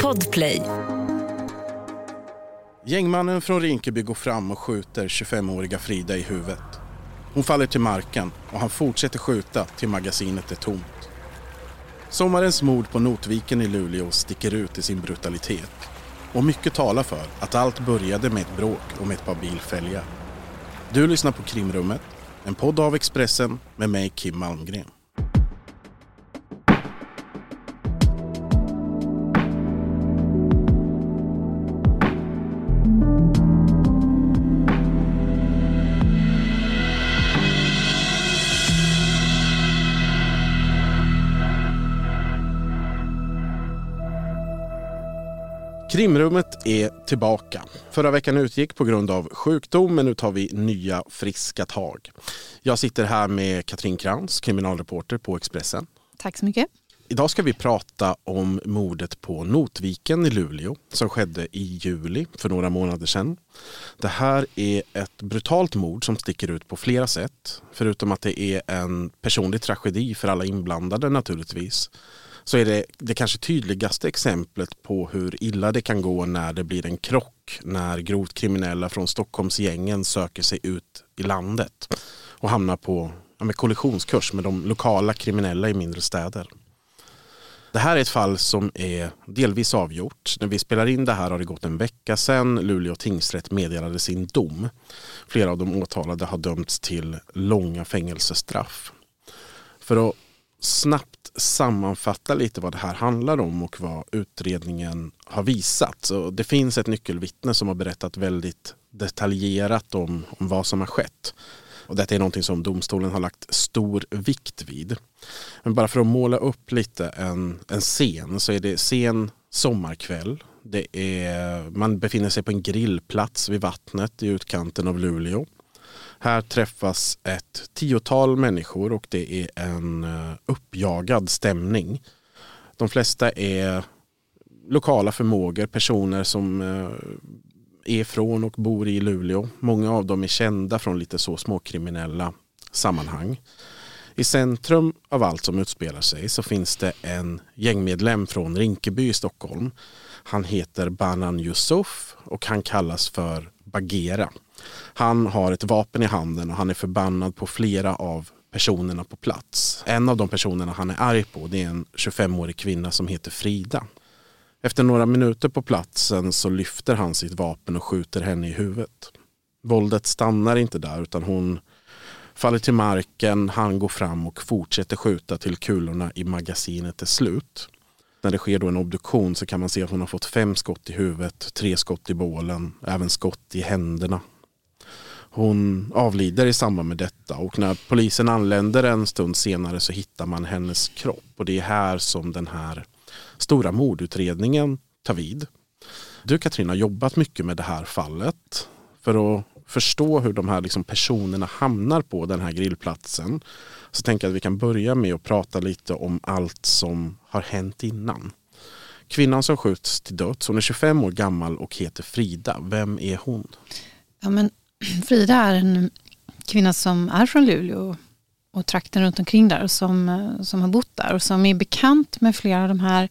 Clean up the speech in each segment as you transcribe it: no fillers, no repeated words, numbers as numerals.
Podplay. Gängmannen från Rinkeby går fram och skjuter 25-åriga Frida i huvudet. Hon faller till marken och han fortsätter skjuta till magasinet är tomt. Sommarens mord på Notviken i Luleå sticker ut i sin brutalitet. Och mycket talar för att allt började med ett bråk om ett par bilfälgar. Du lyssnar på Krimrummet, en podd av Expressen med mig Kim Malmgren. Krimrummet är tillbaka. Förra veckan utgick på grund av sjukdom, men nu tar vi nya friska tag. Jag sitter här med Katrin Kranz, kriminalreporter på Expressen. Tack så mycket. Idag ska vi prata om mordet på Notviken i Luleå som skedde i juli för några månader sedan. Det här är ett brutalt mord som sticker ut på flera sätt. Förutom att det är en personlig tragedi för alla inblandade naturligtvis, så är det kanske tydligaste exemplet på hur illa det kan gå när det blir en krock, när grovt kriminella från Stockholmsgängen söker sig ut i landet och hamnar på med kollisionskurs med de lokala kriminella i mindre städer. Det här är ett fall som är delvis avgjort. När vi spelar in det här har det gått en vecka sedan Luleå tingsrätt meddelade sin dom. Flera av de åtalade har dömts till långa fängelsestraff. För att snabbt sammanfatta lite vad det här handlar om och vad utredningen har visat. Så det finns ett nyckelvittne som har berättat väldigt detaljerat om vad som har skett. Och detta är någonting som domstolen har lagt stor vikt vid. Men bara för att måla upp lite en scen, så är det sen sommarkväll. Man befinner sig på en grillplats vid vattnet i utkanten av Luleå. Här träffas ett 10-tal människor och det är en uppjagad stämning. De flesta är lokala förmågor, personer som är från och bor i Luleå. Många av dem är kända från lite så småkriminella sammanhang. I centrum av allt som utspelar sig så finns det en gängmedlem från Rinkeby i Stockholm. Han heter Banan Yusuf och han kallas för Bagheera. Han har ett vapen i handen och han är förbannad på flera av personerna på plats. En av de personerna han är arg på, det är en 25-årig kvinna som heter Frida. Efter några minuter på platsen så lyfter han sitt vapen och skjuter henne i huvudet. Våldet stannar inte där utan hon faller till marken, han går fram och fortsätter skjuta till kulorna i magasinet är slut. När det sker då en obduktion så kan man se att hon har fått 5 skott i huvudet, 3 skott i bålen, även skott i händerna. Hon avlider i samband med detta och när polisen anländer en stund senare så hittar man hennes kropp. Och det är här som den här stora mordutredningen tar vid. Du Katrin har jobbat mycket med det här fallet för att förstå hur de här liksom personerna hamnar på den här grillplatsen. Så tänker jag att vi kan börja med att prata lite om allt som har hänt innan. Kvinnan som skjuts till döds, hon är 25 år gammal och heter Frida. Vem är hon? Ja, men Frida är en kvinna som är från Luleå och trakten runt omkring där, som har bott där och som är bekant med flera av de här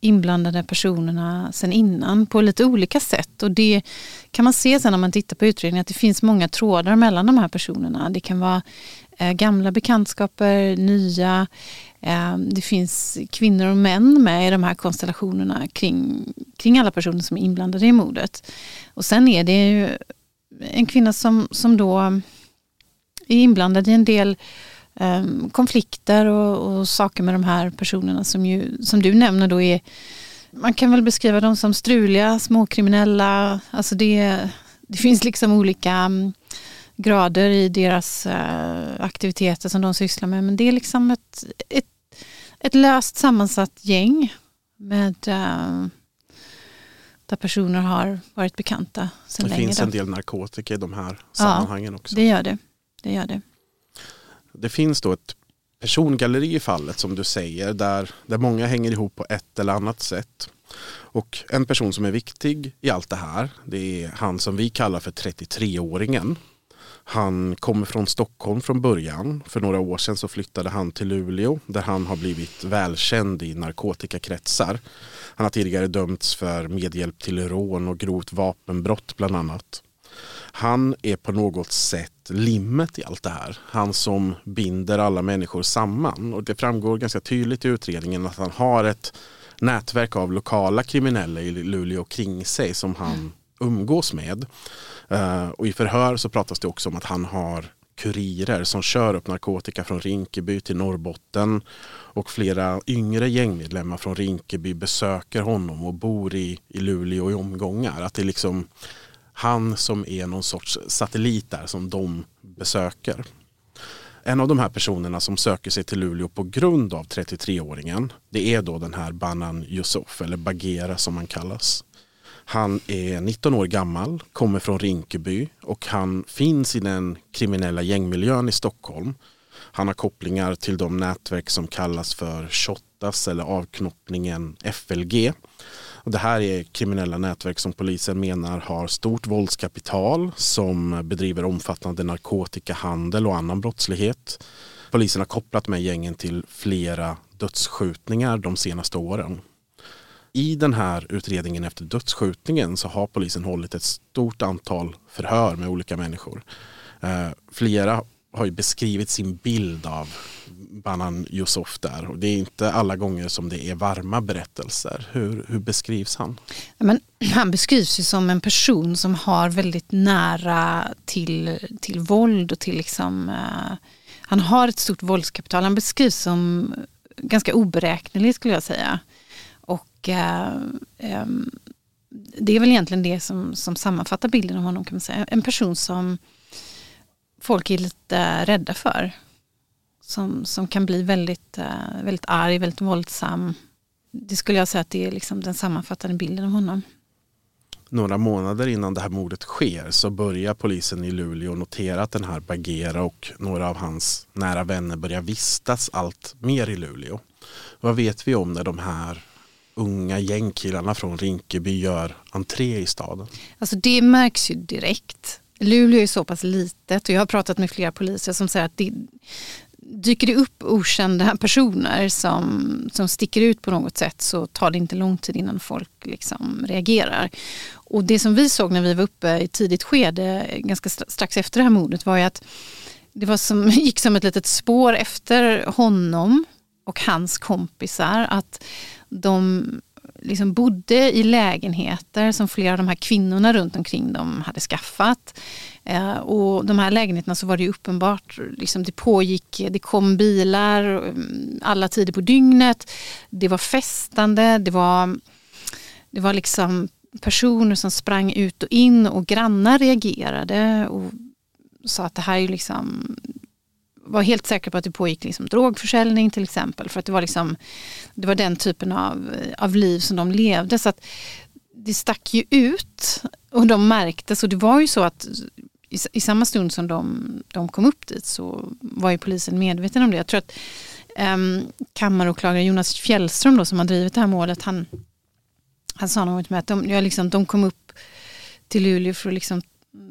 inblandade personerna sen innan på lite olika sätt. Och det kan man se sen när man tittar på utredningen, att det finns många trådar mellan de här personerna. Det kan vara gamla bekantskaper, nya. Det finns kvinnor och män med i de här konstellationerna kring alla personer som är inblandade i mordet. Och sen är det ju en kvinna som då är inblandad i en del konflikter och saker med de här personerna som du nämner då är, man kan väl beskriva dem som struliga, småkriminella. Alltså det finns liksom olika grader i deras aktiviteter som de sysslar med, men det är liksom ett ett löst sammansatt gäng med där personer har varit bekanta sedan länge. Det finns en del narkotika i de här sammanhangen också. Det gör det. Det gör det. Det finns då ett persongalleri i fallet som du säger där många hänger ihop på ett eller annat sätt. Och en person som är viktig i allt det här, det är han som vi kallar för 33-åringen. Han kommer från Stockholm från början. För några år sedan så flyttade han till Luleå där han har blivit välkänd i narkotikakretsar. Han har tidigare dömts för medhjälp till rån och grovt vapenbrott bland annat. Han är på något sätt limmet i allt det här. Han som binder alla människor samman. Och det framgår ganska tydligt i utredningen att han har ett nätverk av lokala kriminella i Luleå kring sig som han umgås med. Och i förhör så pratas det också om att han har kurirer som kör upp narkotika från Rinkeby till Norrbotten. Och flera yngre gängmedlemmar från Rinkeby besöker honom och bor i Luleå i omgångar. Att det är liksom han som är någon sorts satellit där som de besöker. En av de här personerna som söker sig till Luleå på grund av 33-åringen, det är då den här Banan Yusuf eller Bagheera som han kallas. Han är 19 år gammal, kommer från Rinkeby och han finns i den kriminella gängmiljön i Stockholm. Han har kopplingar till de nätverk som kallas för Shottas eller avknoppningen FLG. Och det här är kriminella nätverk som polisen menar har stort våldskapital som bedriver omfattande narkotikahandel och annan brottslighet. Polisen har kopplat med gängen till flera dödsskjutningar de senaste åren. I den här utredningen efter dödsskjutningen så har polisen hållit ett stort antal förhör med olika människor. Flera har ju beskrivit sin bild av Banan Yusuf där. Och det är inte alla gånger som det är varma berättelser. Hur beskrivs han? Men, han beskrivs ju som en person som har väldigt nära till våld och till liksom... han har ett stort våldskapital. Han beskrivs som ganska oberäknelig skulle jag säga. Och det är väl egentligen det som sammanfattar bilden av honom kan man säga. En person som folk är lite rädda för. Som kan bli väldigt, väldigt arg, väldigt våldsam. Det skulle jag säga att det är liksom den sammanfattande bilden av honom. Några månader innan det här mordet sker så börjar polisen i Luleå notera att den här Bagheera och några av hans nära vänner börjar vistas allt mer i Luleå. Vad vet vi om när de här unga gängkillarna från Rinkeby gör entré i staden? Alltså det märks ju direkt. Luleå är så pass litet och jag har pratat med flera poliser som säger att det dyker det upp okända personer som sticker ut på något sätt så tar det inte lång tid innan folk liksom reagerar. Och det som vi såg när vi var uppe i tidigt skede ganska strax efter det här mordet var ju att det var gick som ett litet spår efter honom och hans kompisar att de liksom bodde i lägenheter som flera av de här kvinnorna runt omkring dem hade skaffat. Och de här lägenheterna så var det ju uppenbart, liksom det pågick, det kom bilar alla tider på dygnet. Det var festande, det var liksom personer som sprang ut och in och grannar reagerade och sa att det här är ju liksom... var helt säker på att det pågick liksom drogförsäljning till exempel. För att det var liksom, det var den typen av liv som de levde. Så att det stack ju ut och de märkte. Så det var ju så att i samma stund som de kom upp dit så var ju polisen medveten om det. Jag tror att kammaråklagare Jonas Fjällström då, som har drivit det här målet, han sa något med att de kom upp till Luleå för att liksom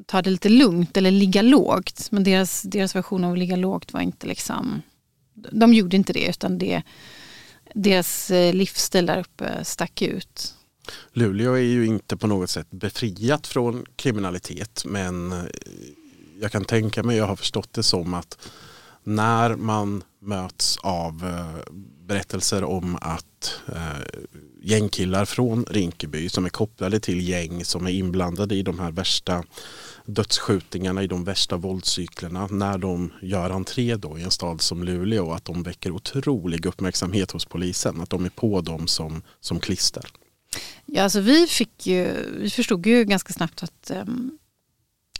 ta det lite lugnt eller ligga lågt, men deras version av att ligga lågt var inte liksom, de gjorde inte det utan deras livsstil där uppe stack ut. Luleå är ju inte på något sätt befriat från kriminalitet, men jag kan tänka mig, jag har förstått det som att när man möts av berättelser om att gängkillar från Rinkeby som är kopplade till gäng som är inblandade i de här värsta dödsskjutningarna, i de värsta våldscyklerna, när de gör entré då i en stad som Luleå, att de väcker otrolig uppmärksamhet hos polisen, att de är på dem som klister. Ja, alltså vi förstod ju ganska snabbt att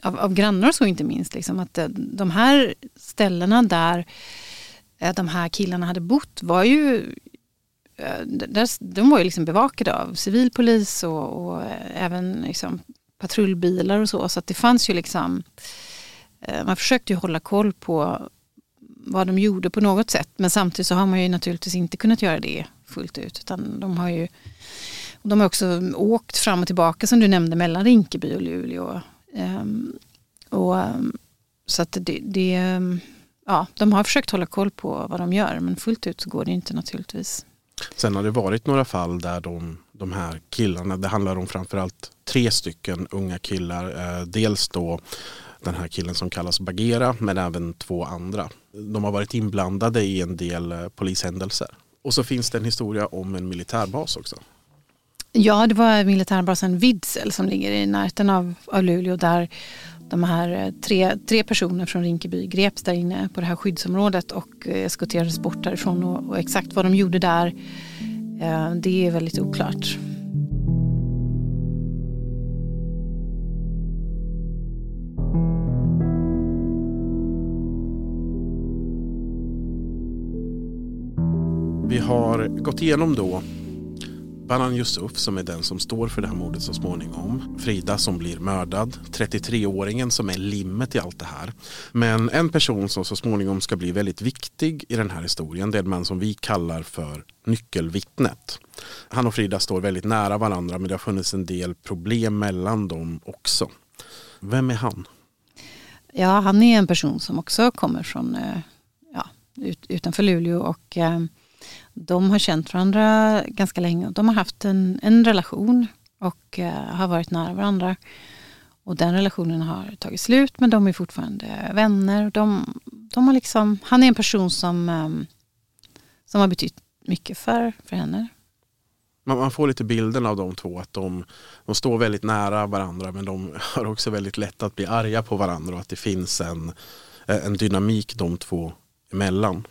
av grannar och så inte minst liksom, att de här ställena där de här killarna hade bott var ju de var ju liksom bevakade av civilpolis och även liksom patrullbilar och så. Så att det fanns ju liksom, man försökte ju hålla koll på vad de gjorde på något sätt. Men samtidigt så har man ju naturligtvis inte kunnat göra det fullt ut. Utan de har också åkt fram och tillbaka som du nämnde mellan Rinkeby och Luleå. Så att ja, de har försökt hålla koll på vad de gör, men fullt ut så går det inte naturligtvis. Sen har det varit några fall där de här killarna, det handlar om framförallt 3 stycken unga killar. Dels då den här killen som kallas Bagheera, men även 2 andra. De har varit inblandade i en del polishändelser. Och så finns det en historia om en militärbas också. Ja, det var militärbasen Vidsel som ligger i närheten av Luleå, där de här tre personer från Rinkeby greps där inne på det här skyddsområdet och eskorterades bort därifrån. Och exakt vad de gjorde där, det är väldigt oklart. Vi har gått igenom då Banan Yusuf, som är den som står för det här mordet så småningom. Frida som blir mördad. 33-åringen som är limmet i allt det här. Men en person som så småningom ska bli väldigt viktig i den här historien, det är en man som vi kallar för nyckelvittnet. Han och Frida står väldigt nära varandra, men det har funnits en del problem mellan dem också. Vem är han? Ja, han är en person som också kommer från utanför Luleå och... De har känt varandra ganska länge och de har haft en relation och har varit nära varandra. Och den relationen har tagit slut, men de är fortfarande vänner. De har liksom, han är en person som har betytt mycket för henne. Man får lite bilden av de två att de står väldigt nära varandra, men de har också väldigt lätt att bli arga på varandra och att det finns en dynamik de två emellan.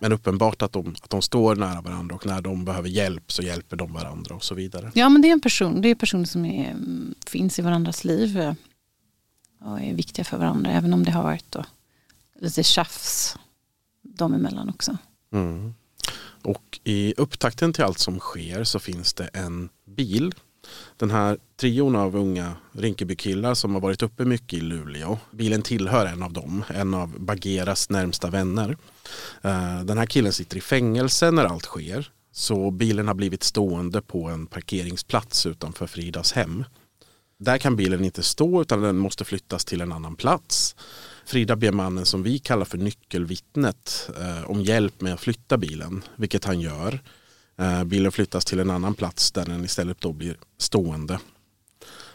Men uppenbart att de står nära varandra och när de behöver hjälp så hjälper de varandra och så vidare. Ja, men det är personer som finns i varandras liv och är viktiga för varandra, även om det har varit då lite tjafs dem emellan också. Mm. Och i upptakten till allt som sker så finns det en bil. Den här trion av unga Rinkeby-killar som har varit uppe mycket i Luleå. Bilen tillhör en av dem, en av Bagheeras närmsta vänner. Den här killen sitter i fängelse när allt sker. Så bilen har blivit stående på en parkeringsplats utanför Fridas hem. Där kan bilen inte stå utan den måste flyttas till en annan plats. Frida ber mannen som vi kallar för nyckelvittnet om hjälp med att flytta bilen, vilket han gör. Bilen flyttas till en annan plats där den istället då blir stående.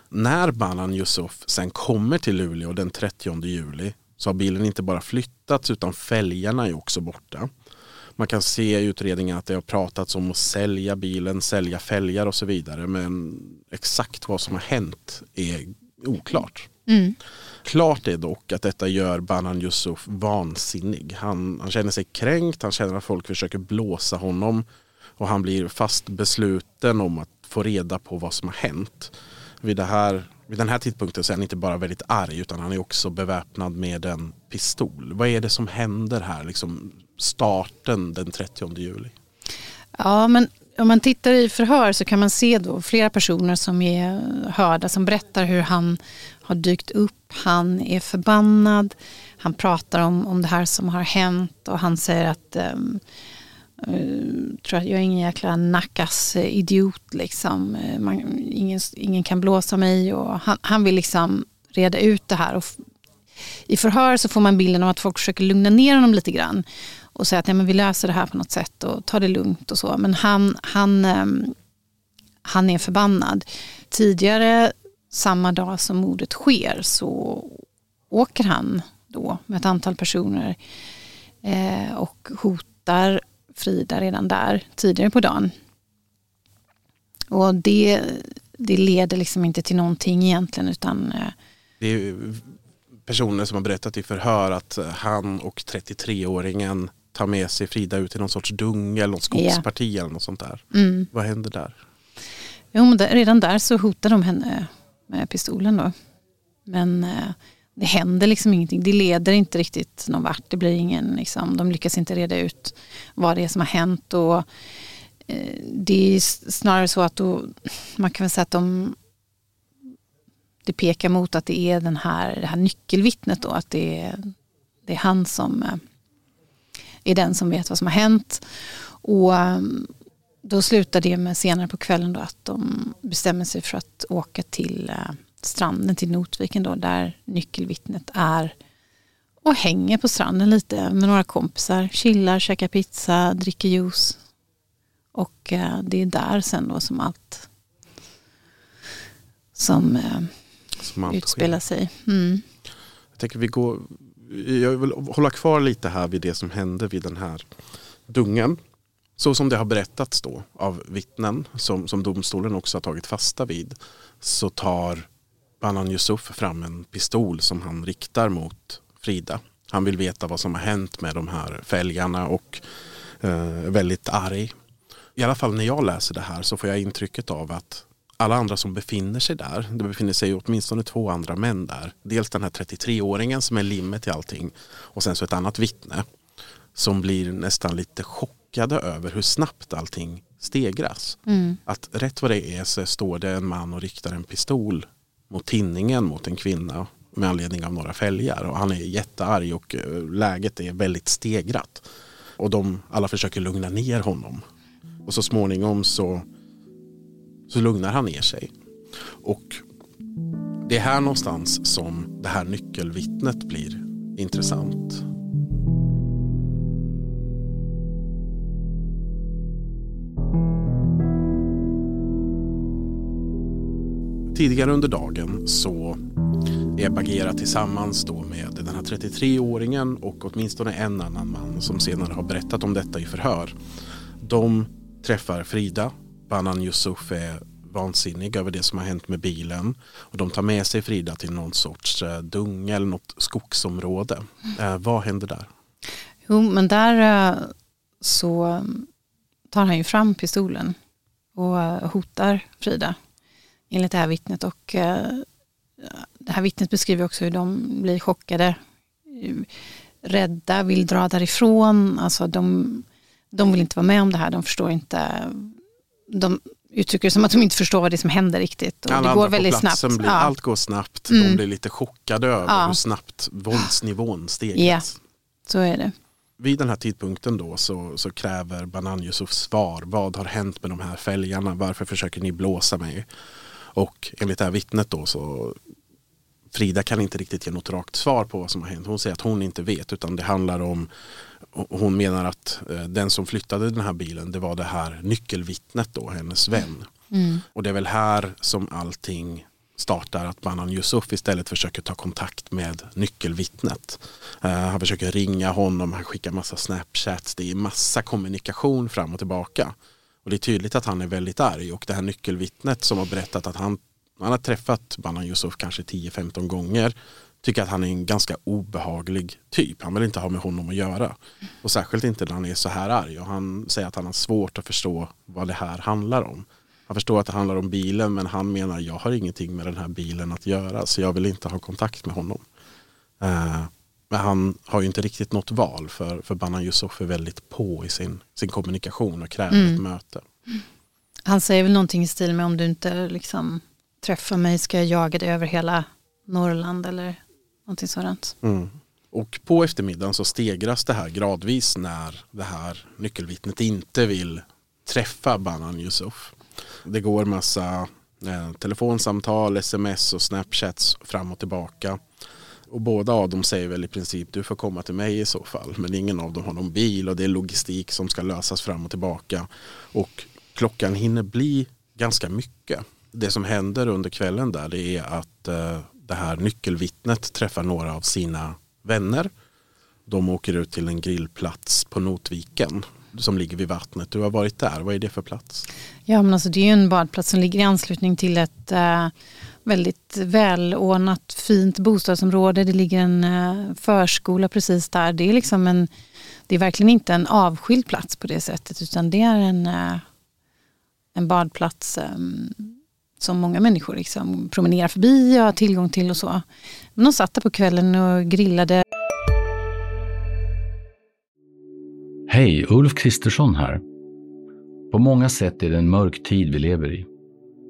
När Banan Yusuf sen kommer till Luleå den 30 juli så har bilen inte bara flyttats utan fälgarna är också borta. Man kan se i utredningen att det har pratats om att sälja bilen, sälja fälgar och så vidare, men exakt vad som har hänt är oklart. Mm. Klart är dock att detta gör Banan Yusuf vansinnig. Han känner sig kränkt, han känner att folk försöker blåsa honom. Och han blir fast besluten om att få reda på vad som har hänt. Vid den här tidpunkten så är han inte bara väldigt arg utan han är också beväpnad med en pistol. Vad är det som händer här, liksom starten den 30 juli? Ja, men om man tittar i förhör så kan man se då flera personer som är hörda som berättar hur han har dykt upp. Han är förbannad, han pratar om det här som har hänt och han säger att... tror att jag är ingen jäkla nackas idiot liksom. Ingen kan blåsa mig och han vill liksom reda ut det här och i förhör så får man bilden av att folk försöker lugna ner honom lite grann och säga att nej, men vi löser det här på något sätt och ta det lugnt och så, men han är förbannad. Tidigare samma dag som mordet sker så åker han då med ett antal personer och hotar Frida redan där tidigare på dagen. Och det leder liksom inte till någonting egentligen utan... Det är personer som har berättat i förhör att han och 33-åringen tar med sig Frida ut i någon sorts dungel, någon skogsparti eller något sånt där. Mm. Vad händer där? Jo, men redan där så hotar de henne med pistolen då. Men... Det händer liksom ingenting. Det leder inte riktigt någon vart. Det blir ingen liksom, de lyckas inte reda ut vad det är som har hänt och det är snarare så att då, man kan väl säga att det pekar mot att det är det här nyckelvittnet då, att det är han som är den som vet vad som har hänt. Och då slutar det med senare på kvällen då att de bestämmer sig för att åka till stranden, till Notviken då, där nyckelvittnet är och hänger på stranden lite med några kompisar, chillar, käkar pizza, dricker juice. Och det är där sen då som allt som utspelar sig. Mm. Jag tänker jag vill hålla kvar lite här vid det som hände vid den här dungen. Så som det har berättats då av vittnen som domstolen också har tagit fasta vid, så tar Banan Yusuf fram en pistol som han riktar mot Frida. Han vill veta vad som har hänt med de här fälgarna och är väldigt arg. I alla fall när jag läser det här så får jag intrycket av att alla andra som befinner sig där, det befinner sig åtminstone 2 andra män där. Dels den här 33-åringen som är limmet i allting och sen så ett annat vittne som blir nästan lite chockade över hur snabbt allting stegras. Mm. Att rätt vad det är så står det en man och riktar en pistol mot tinningen mot en kvinna med anledning av några fälgar och han är jättearg och läget är väldigt stegrat. Och alla försöker lugna ner honom. Och så småningom så lugnar han ner sig. Och det är här någonstans som det här nyckelvittnet blir intressant. Tidigare under dagen så är Bagheera tillsammans då med den här 33-åringen och åtminstone en annan man som senare har berättat om detta i förhör. De träffar Frida. Banan Yusuf är vansinnig över det som har hänt med bilen. Och de tar med sig Frida till någon sorts dungel, något skogsområde. Vad händer där? Jo, men där så tar han ju fram pistolen och hotar Frida enligt det här vittnet. Och det här vittnet beskriver också hur de blir chockade, rädda, vill dra därifrån. Alltså de vill inte vara med om det här, de förstår inte. De uttrycker det som att de inte förstår vad det är som händer riktigt. Och det går väldigt snabbt. Allt går snabbt. Mm. De blir lite chockade över hur snabbt våldsnivån stegas. Yeah. Så är det. Vid den här tidpunkten då så kräver Banan Yusuf svar. Vad har hänt med de här fälgarna? Varför försöker ni blåsa mig? Och enligt det här vittnet då så Frida kan inte riktigt ge något rakt svar på vad som har hänt. Hon säger att hon inte vet, utan det handlar om, hon menar att den som flyttade den här bilen, det var det här nyckelvittnet då, hennes vän. Mm. Och det är väl här som allting startar, att Banan Yusuf istället försöker ta kontakt med nyckelvittnet. Han försöker ringa honom, han skickar massa Snapchats, det är massa kommunikation fram och tillbaka. Och det är tydligt att han är väldigt arg, och det här nyckelvittnet som har berättat att han har träffat Banan Yusuf kanske 10-15 gånger, tycker att han är en ganska obehaglig typ. Han vill inte ha med honom att göra. Och särskilt inte när han är så här arg. Och han säger att han har svårt att förstå vad det här handlar om. Han förstår att det handlar om bilen, men han menar jag har ingenting med den här bilen att göra, så jag vill inte ha kontakt med honom. Men han har ju inte riktigt något val, för Banan Yusuf är väldigt på i sin kommunikation och kräver ett möte. Han säger väl någonting i stil med, om du inte liksom träffar mig ska jag jaga dig över hela Norrland eller någonting sådant. Mm. Och på eftermiddagen så stegras det här gradvis när det här nyckelvittnet inte vill träffa Banan Yusuf. Det går massa telefonsamtal, sms och Snapchats fram och tillbaka. Och båda av dem säger väl i princip du får komma till mig i så fall. Men ingen av dem har någon bil och det är logistik som ska lösas fram och tillbaka. Och klockan hinner bli ganska mycket. Det som händer under kvällen där, det är att det här nyckelvittnet träffar några av sina vänner. De åker ut till en grillplats på Notviken som ligger vid vattnet. Du har varit där. Vad är det för plats? Ja, men alltså, det är ju en badplats som ligger i anslutning till ett väldigt välordnat, fint bostadsområde. Det ligger en förskola precis där. Det är liksom det är verkligen inte en avskild plats på det sättet, utan det är en badplats som många människor liksom promenerar förbi och har tillgång till och så. Men de satt där på kvällen och grillade. Hej, Ulf Kristersson här. På många sätt är det en mörk tid vi lever i.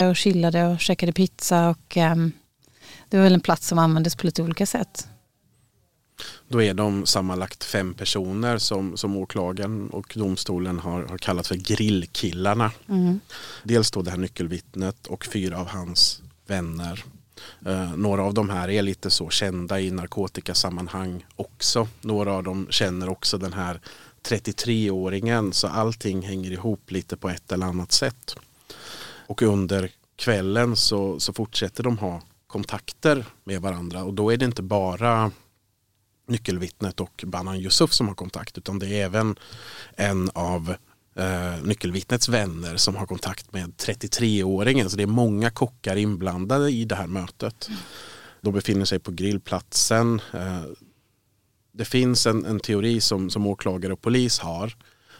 Jag chillade och käkade pizza och det var väl en plats som användes på lite olika sätt. Då är de sammanlagt 5 personer som åklagaren och domstolen har kallat för grillkillarna. Mm. Dels då det här nyckelvittnet och 4 av hans vänner. Några av de här är lite så kända i narkotikasammanhang också. Några av dem känner också den här 33-åringen, så allting hänger ihop lite på ett eller annat sätt. Och under kvällen så fortsätter de ha kontakter med varandra, och då är det inte bara nyckelvittnet och Banan Yusuf som har kontakt, utan det är även en av nyckelvittnets vänner som har kontakt med 33-åringen. Så det är många kockar inblandade i det här mötet. Mm. De befinner sig på grillplatsen. Det finns en teori som åklagare och polis har,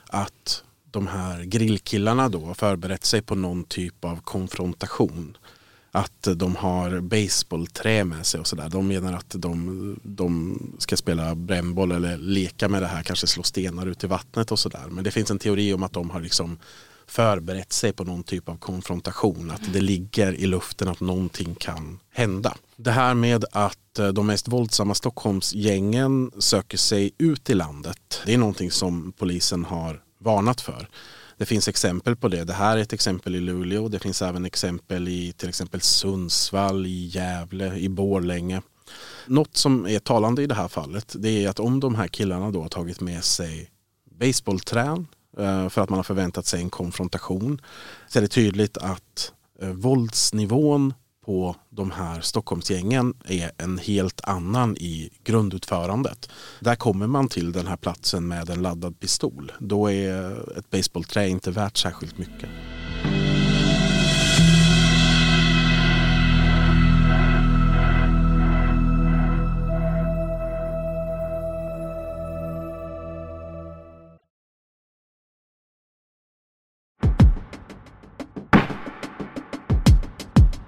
att de här grillkillarna då har förberett sig på någon typ av konfrontation. Att de har baseballträ med sig och sådär. De menar att de ska spela brännboll eller leka med det här. Kanske slå stenar ut i vattnet och sådär. Men det finns en teori om att de har liksom förberett sig på någon typ av konfrontation. Att det ligger i luften att någonting kan hända. Det här med att de mest våldsamma Stockholmsgängen söker sig ut i landet. Det är någonting som polisen har varnat för. Det finns exempel på det. Det här är ett exempel i Luleå. Det finns även exempel i till exempel Sundsvall, i Gävle, i Borlänge. Något som är talande i det här fallet, det är att om de här killarna då har tagit med sig baseballträn för att man har förväntat sig en konfrontation, så är det tydligt att våldsnivån på de här Stockholmsgängen är en helt annan i grundutförandet. Där kommer man till den här platsen med en laddad pistol. Då är ett baseballträ inte värt särskilt mycket.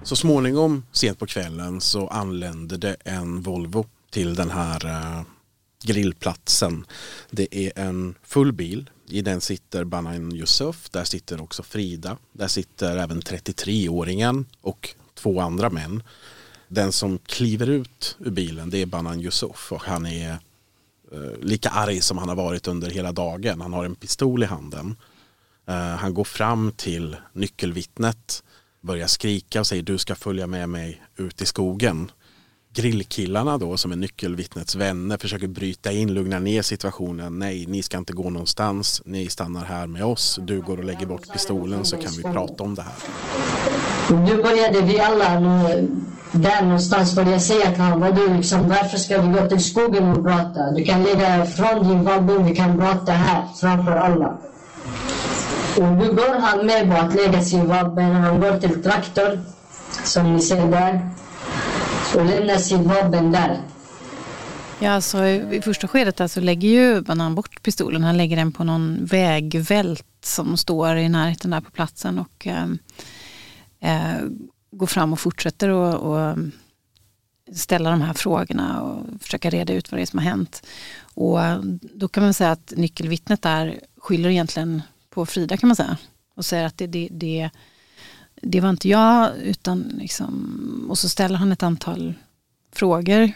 Så småningom, sent på kvällen, så anländer det en Volvo till den här grillplatsen. Det är en full bil. I den sitter Banan Yusuf, där sitter också Frida. Där sitter även 33-åringen och 2 andra män. Den som kliver ut ur bilen, det är Banan Yusuf, och han är lika arg som han har varit under hela dagen. Han har en pistol i handen. Han går fram till nyckelvittnet, börjar skrika och säger: du ska följa med mig ut i skogen. Grillkillarna då, som är nyckelvittnets vänner, försöker bryta in, lugna ner situationen. Nej, ni ska inte gå någonstans. Ni stannar här med oss. Du går och lägger bort pistolen, så kan vi prata om det här. Nu började vi alla där någonstans, började säga till honom: vad du liksom, varför ska vi gå till skogen och prata? Du kan lägga från din vapen, vi kan prata här framför alla. Och nu går han med på att lägga sin vapen. Han går till traktor, som ni ser där, och lämnar sin vapen där. Ja, så i första skedet så lägger ju Banan bort pistolen. Han lägger den på någon vägvält som står i närheten där på platsen, och går fram och fortsätter och ställa de här frågorna och försöka reda ut vad det är som har hänt. Och då kan man säga att nyckelvittnet där skyller egentligen på Frida, kan man säga. Och säger att det var inte jag, utan liksom, och så ställer han ett antal frågor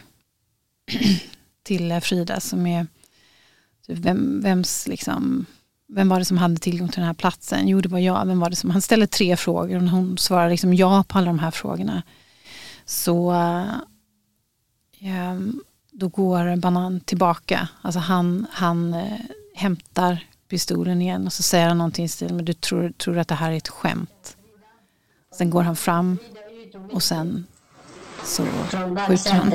till Frida, som är vem var det som hade tillgång till den här platsen? Jo, det var jag. Vem var det som... Han ställer 3 frågor och hon svarar liksom ja på alla de här frågorna. Så då går Banan tillbaka. Alltså han hämtar pistolen igen, och så säger han någonting i stil: men du tror att det här är ett skämt. Sen går han fram och sen så skjuter han.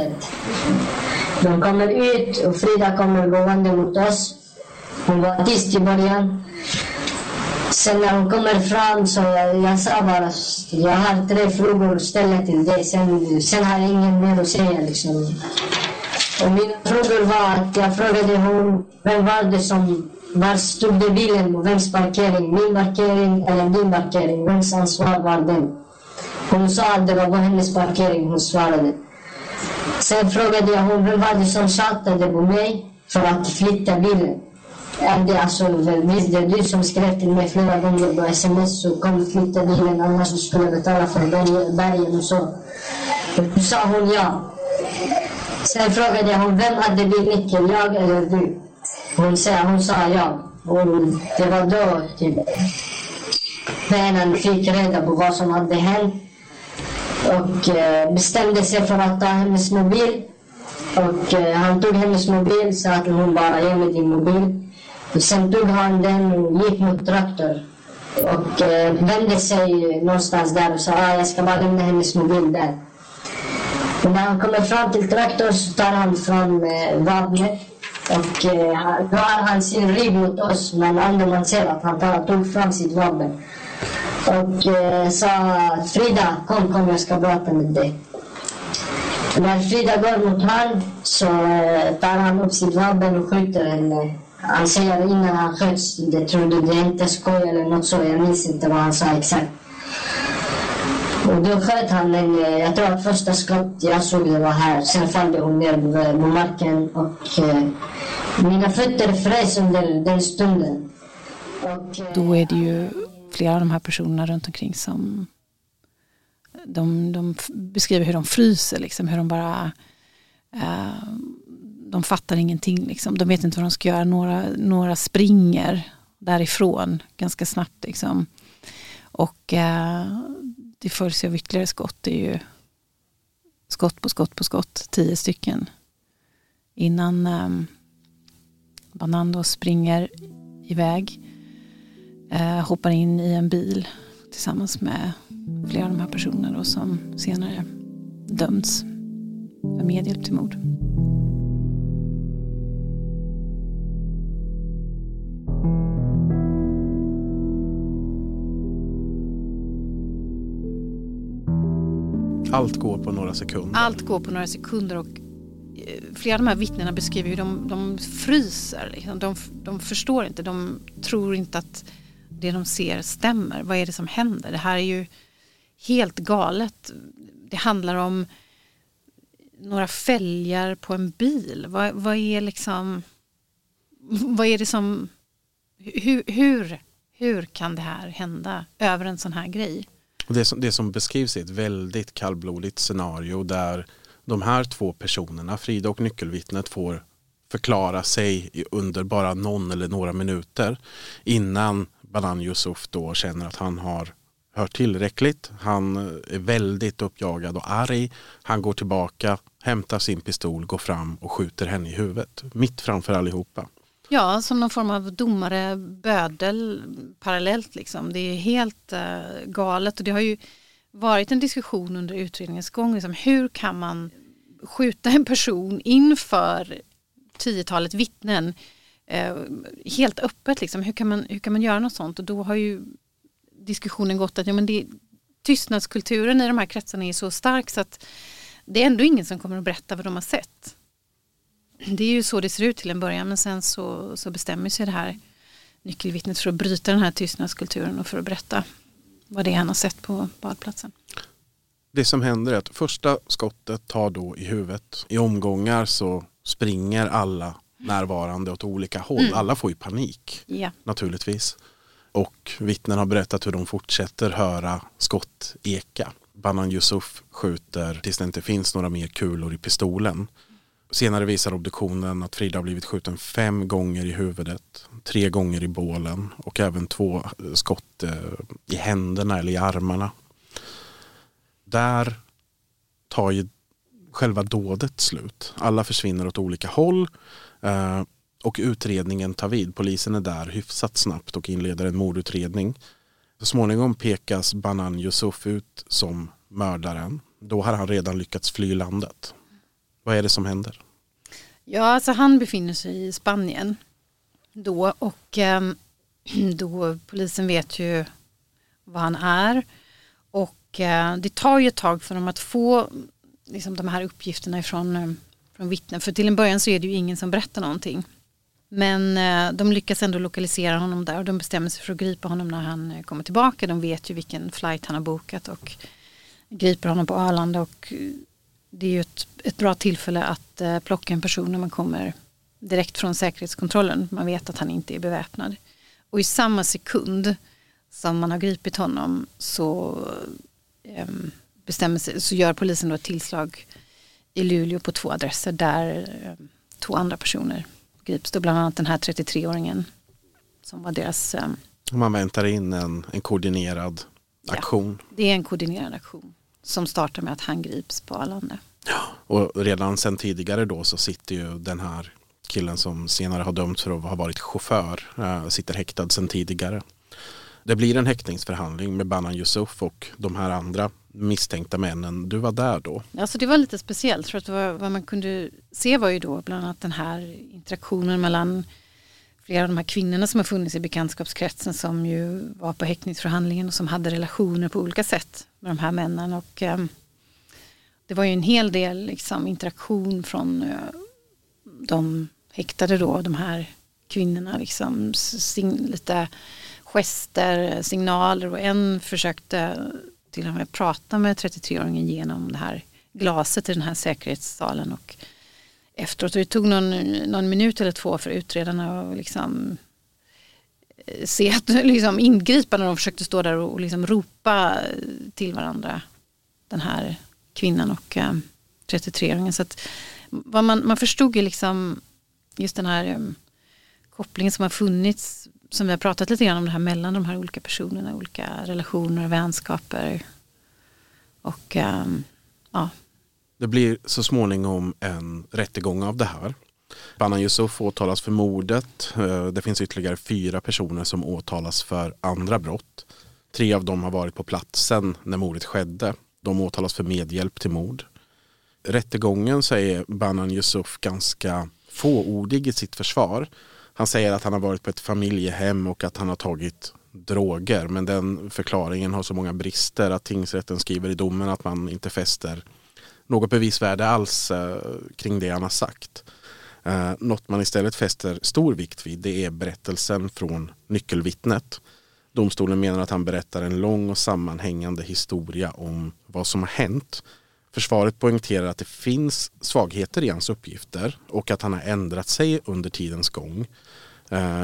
De kommer ut och Frida kommer gående mot oss. Hon var artist i början. Sen när hon kommer fram så jag sa bara, jag har 3 frågor att ställa till dig. Sen har ingen mer att säga liksom. Och mina frågor var att jag frågade hon, vem var det som, var stod det bilen och vems parkering? Min parkering eller din parkering? Vems ansvar var den? Hon sa att det var hennes parkering, hon svarade. Sen frågade jag hon, vem var det som tjatade på mig för att flytta bilen? Det är alltså, visst det är du som skrev till mig flera gånger på sms så kom flytta bilen annars du skulle betala för bergen och så. Och då sa hon ja. Sen frågade jag hon, vem hade bilnyckeln, jag eller du? Hon sa ja. Och det var då typ vännen fick reda på vad som hade hänt och bestämde sig för att ta hennes mobil. Och han tog hennes mobil, sa att hon bara ge mig din mobil. Och sen tog han den och gick mot traktor. Och vände sig någonstans där och sa att jag ska bara lämna hennes mobil där. Och när han kommer fram till traktor så tar han fram vapnet. Och då har han sin rygg mot oss, men ändå man ser att han tog fram sitt vapen. Och sa Frida, kom jag ska prata med dig. Och när Frida går mot hand så tar han upp sitt vapen och skjuter henne. Han säger innan han sköts, det trodde det inte skoj eller något så, jag minns inte vad han sa exakt. Och då sköt han henne, jag tror att första skott jag såg det var här. Sen fallde hon ner på marken och mina fötter frös under den stunden. Och, då är det ju flera av de här personerna runt omkring som de beskriver hur de fryser, liksom, hur de bara de fattar ingenting, liksom. De vet inte vad de ska göra. Några springer därifrån ganska snabbt, liksom. Och det följs av ytterligare skott. Det är ju skott på skott på skott. 10 stycken. Innan Banan då springer iväg. Hoppar in i en bil tillsammans med flera av de här personerna då, som senare döms för medhjälp till mord. Allt går på några sekunder. Allt går på några sekunder och flera av de här vittnena beskriver hur de fryser. Liksom. De förstår inte, de tror inte att det de ser stämmer. Vad är det som händer? Det här är ju helt galet. Det handlar om några fälgar på en bil. Vad är det som... Hur kan det här hända över en sån här grej? Och det som beskrivs är ett väldigt kallblodigt scenario där de här 2 personerna, Frida och nyckelvittnet, får förklara sig under bara någon eller några minuter innan Banan Yusuf då känner att han har hört tillräckligt. Han är väldigt uppjagad och arg. Han går tillbaka, hämtar sin pistol, går fram och skjuter henne i huvudet. Mitt framför allihopa. Ja, som någon form av domare bödel parallellt liksom. Det är helt galet och det har ju varit en diskussion under utredningens gång. Liksom, hur kan man skjuta en person inför 10-talet vittnen helt öppet? Liksom? Hur kan man göra något sånt? Och då har ju diskussionen gått att ja, men tystnadskulturen i de här kretsarna är så stark så att det är ändå ingen som kommer att berätta vad de har sett. Det är ju så det ser ut till en början, men sen så bestämmer sig det här nyckelvittnet för att bryta den här tystnadskulturen och för att berätta vad det är han har sett på badplatsen. Det som händer är att första skottet tar då i huvudet. I omgångar så springer alla närvarande åt olika håll. Mm. Alla får ju panik, naturligtvis. Och vittnen har berättat hur de fortsätter höra skott eka. Banan Yusuf skjuter tills det inte finns några mer kulor i pistolen. Senare visar obduktionen att Frida har blivit skjuten 5 gånger i huvudet, 3 gånger i bålen och även 2 skott i händerna eller i armarna. Där tar ju själva dådet slut. Alla försvinner åt olika håll och utredningen tar vid. Polisen är där hyfsat snabbt och inleder en mordutredning. Så småningom pekas Banan Yusuf ut som mördaren. Då har han redan lyckats fly landet. Vad är det som händer? Ja, alltså han befinner sig i Spanien då, och då polisen vet ju vad han är, och det tar ju ett tag för dem att få liksom de här uppgifterna från vittnen, för till en början så är det ju ingen som berättar någonting. Men de lyckas ändå lokalisera honom där, och de bestämmer sig för att gripa honom när han kommer tillbaka. De vet ju vilken flight han har bokat och griper honom på Arlanda, och det är ju ett bra tillfälle att plocka en person när man kommer direkt från säkerhetskontrollen. Man vet att han inte är beväpnad. Och i samma sekund som man har gripit honom så bestämmer sig, så gör polisen då ett tillslag i Luleå på 2 adresser där 2 andra personer grips, då bland annat den här 33-åringen som var deras... Man väntar in en koordinerad aktion. Ja, det är en koordinerad aktion som startar med att han grips på Arlanda. Ja, och redan sen tidigare då så sitter ju den här killen som senare har dömts för att ha varit chaufför, sitter häktad sen tidigare. Det blir en häktningsförhandling med Banan Yusuf och de här andra misstänkta männen. Du var där då? Alltså det var lite speciellt, för att vad man kunde se var ju då bland annat den här interaktionen mellan flera av de här kvinnorna som har funnits i bekantskapskretsen, som ju var på häktningsförhandlingen och som hade relationer på olika sätt med de här männen. Och det var ju en hel del liksom interaktion från de häktade då, de här kvinnorna, liksom lite gester, signaler, och en försökte till och med prata med 33-åringen genom det här glaset i den här säkerhetssalen, och efteråt, och det tog någon minut eller 2 för utredarna att liksom se att liksom ingripa när de försökte stå där och liksom ropa till varandra, den här kvinnan och 33-åringen. Så att vad man förstod ju liksom just den här kopplingen som har funnits, som vi har pratat lite grann om det här mellan de här olika personerna, olika relationer, vänskaper och ja. Det blir så småningom en rättegång av det här. Banan Yusuf åtalas för mordet. Det finns ytterligare 4 personer som åtalas för andra brott. 3 av dem har varit på platsen när mordet skedde. De åtalas för medhjälp till mord. Rättegången så är Banan Yusuf ganska fåordig i sitt försvar. Han säger att han har varit på ett familjehem och att han har tagit droger. Men den förklaringen har så många brister att tingsrätten skriver i domen att man inte fäster något bevisvärde alls kring det han har sagt. Något man istället fäster stor vikt vid, det är berättelsen från nyckelvittnet. Domstolen menar att han berättar en lång och sammanhängande historia om vad som har hänt. Försvaret poängterar att det finns svagheter i hans uppgifter och att han har ändrat sig under tidens gång.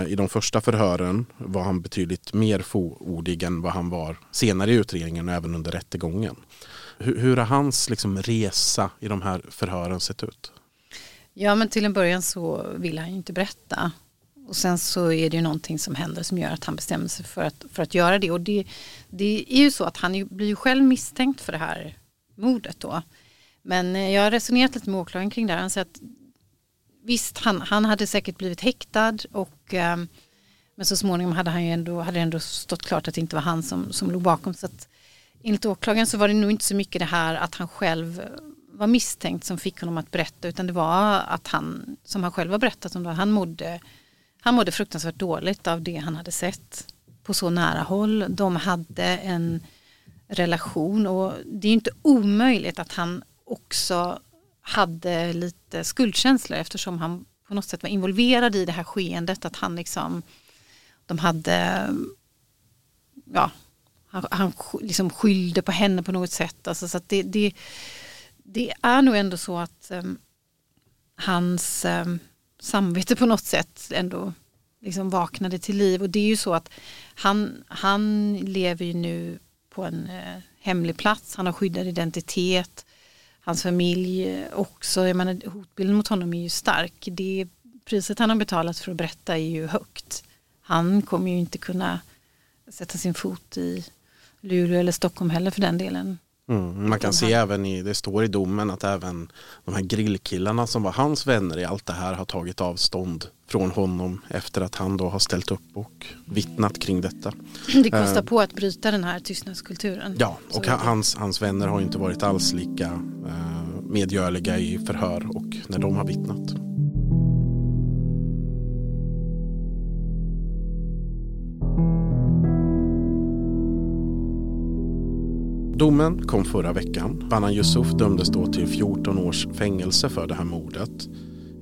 I de första förhören var han betydligt mer fåordig än vad han var senare i utredningen och även under rättegången. Hur har hans liksom resa i de här förhören sett ut? Ja, men till en början så vill han ju inte berätta. Och sen så är det ju någonting som händer som gör att han bestämmer sig för att göra det. Och det är ju så att han blir ju själv misstänkt för det här mordet då. Men jag har resonerat lite med åklagaren kring det här. Han säger att visst, han hade säkert blivit häktad, och men så småningom hade det ändå stått klart att det inte var han som låg bakom. Så att enligt åklagaren så var det nog inte så mycket det här att han själv var misstänkt som fick honom att berätta, utan det var att han, som han själv har berättat om det, han mådde fruktansvärt dåligt av det han hade sett på så nära håll. De hade en relation, och det är inte omöjligt att han också hade lite skuldkänslor, eftersom han på något sätt var involverad i det här skeendet, att han liksom han liksom skyllde på henne på något sätt, alltså, så att det är nog ändå så att hans samvete på något sätt ändå liksom vaknade till liv. Och det är ju så att han lever ju nu på en hemlig plats. Han har skyddad identitet. Hans familj också. Jag menar, hotbilden mot honom är ju stark. Det priset han har betalat för att berätta är ju högt. Han kommer ju inte kunna sätta sin fot i Luleå eller Stockholm heller för den delen. Mm, man kan se även det står i domen att även de här grillkillarna som var hans vänner i allt det här har tagit avstånd från honom efter att han då har ställt upp och vittnat kring detta. Det kostar på att bryta den här tystnadskulturen. Ja, och hans vänner har inte varit alls lika medgörliga i förhör och när de har vittnat. Domen kom förra veckan. Banan Yusuf dömdes då till 14 års fängelse för det här mordet.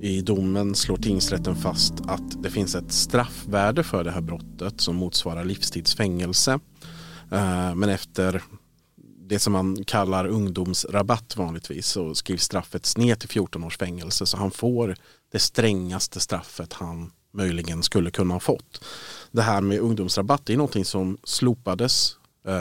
I domen slår tingsrätten fast att det finns ett straffvärde för det här brottet som motsvarar livstidsfängelse. Men efter det som man kallar ungdomsrabatt vanligtvis så skrivs straffet ner till 14 års fängelse. Så han får det strängaste straffet han möjligen skulle kunna ha fått. Det här med ungdomsrabatt är någonting som slopades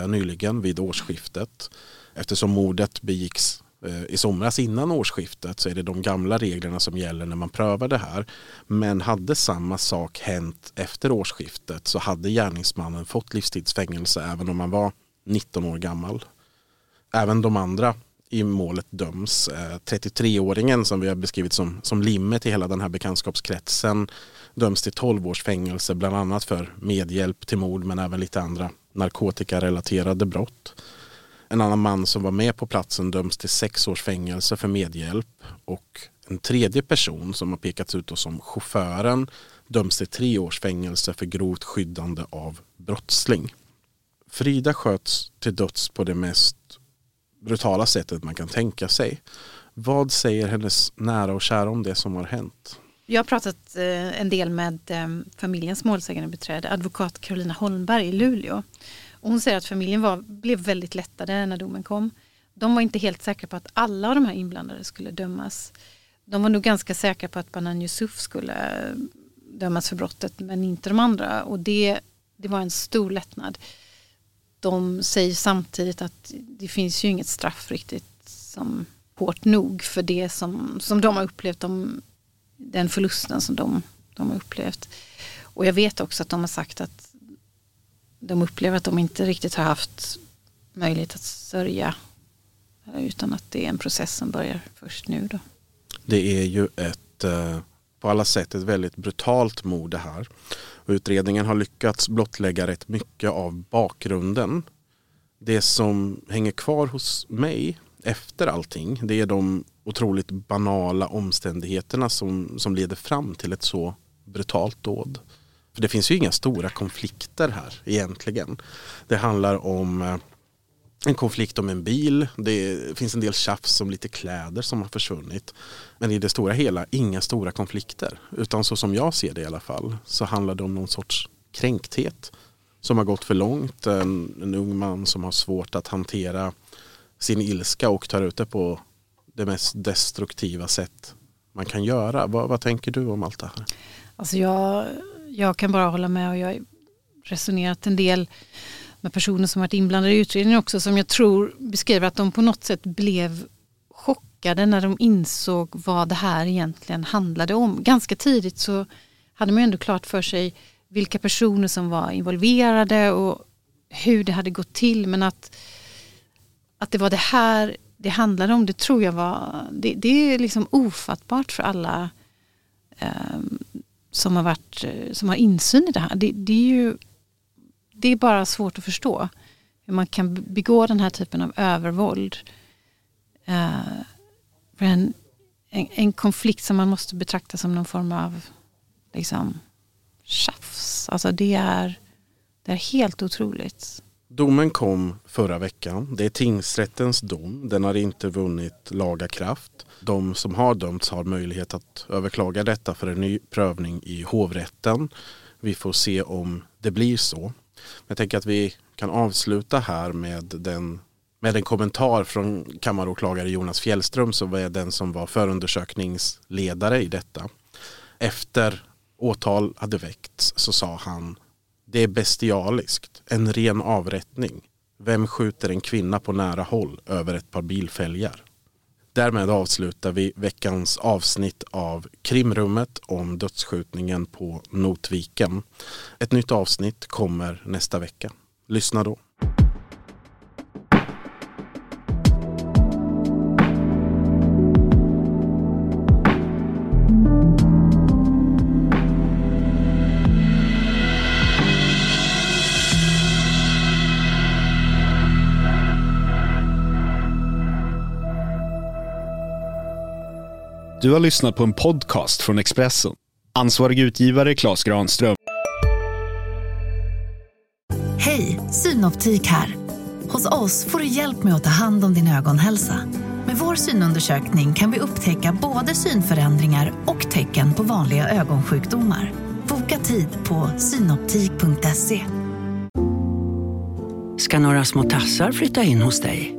nyligen vid årsskiftet. Eftersom mordet begicks i somras innan årsskiftet så är det de gamla reglerna som gäller när man prövar det här. Men hade samma sak hänt efter årsskiftet så hade gärningsmannen fått livstidsfängelse även om han var 19 år gammal. Även de andra i målet döms. 33-åringen som vi har beskrivit som limmet i hela den här bekantskapskretsen döms till 12 års fängelse bland annat för medhjälp till mord men även lite andra narkotikarelaterade brott. En annan man som var med på platsen döms till 6 års fängelse för medhjälp och en tredje person som har pekats ut som chauffören döms till 3 års fängelse för grovt skyddande av brottsling. Frida sköts till döds på det mest brutala sättet man kan tänka sig. Vad säger hennes nära och kära om det som har hänt? Jag har pratat en del med familjens målsägandebiträde, advokat Karolina Holmberg i Luleå. Och hon säger att familjen blev väldigt lättade när domen kom. De var inte helt säkra på att alla av de här inblandade skulle dömas. De var nog ganska säkra på att Banan Yusuf skulle dömas för brottet men inte de andra. Och det var en stor lättnad. De säger samtidigt att det finns ju inget straff riktigt som hårt nog för det som de har upplevt, den förlusten som de har upplevt. Och jag vet också att de har sagt att de upplever att de inte riktigt har haft möjlighet att sörja utan att det är en process som börjar först nu då. Det är ju ett på alla sätt ett väldigt brutalt mord det här. Utredningen har lyckats blottlägga rätt mycket av bakgrunden. Det som hänger kvar hos mig efter allting, det är de otroligt banala omständigheterna som leder fram till ett så brutalt dåd. För det finns ju inga stora konflikter här egentligen. Det handlar om en konflikt om en bil. Det finns en del tjafs om lite kläder som har försvunnit. Men i det stora hela, inga stora konflikter. Utan så som jag ser det i alla fall så handlar det om någon sorts kränkthet som har gått för långt. En ung man som har svårt att hantera sin ilska och tar ut det på det mest destruktiva sätt man kan göra. Vad tänker du om allt det här? Alltså jag kan bara hålla med och jag har resonerat en del med personer som varit inblandade i utredningen också som jag tror beskriver att de på något sätt blev chockade när de insåg vad det här egentligen handlade om. Ganska tidigt så hade man ändå klart för sig vilka personer som var involverade och hur det hade gått till, men att det var det här det handlade om, det tror jag var det är liksom ofattbart för alla som har insyn i det här. Det är bara svårt att förstå hur man kan begå den här typen av övervåld. För en konflikt som man måste betrakta som någon form av liksom tjafs. Alltså det är helt otroligt. Domen kom förra veckan. Det är tingsrättens dom. Den har inte vunnit laga kraft. De som har dömts har möjlighet att överklaga detta för en ny prövning i hovrätten. Vi får se om det blir så. Jag tänker att vi kan avsluta här med en kommentar från kammaråklagare Jonas Fjällström som var den som var förundersökningsledare i detta. Efter åtal hade väckts så sa han: det är bestialiskt, en ren avrättning. Vem skjuter en kvinna på nära håll över ett par bilfälgar? Därmed avslutar vi veckans avsnitt av Krimrummet om dödsskjutningen på Notviken. Ett nytt avsnitt kommer nästa vecka. Lyssna då. Du har lyssnat på en podcast från Expressen. Ansvarig utgivare Claes Granström. Hej, Synoptik här. Hos oss får du hjälp med att ta hand om din ögonhälsa. Med vår synundersökning kan vi upptäcka både synförändringar och tecken på vanliga ögonsjukdomar. Boka tid på synoptik.se. Ska några små tassar flytta in hos dig?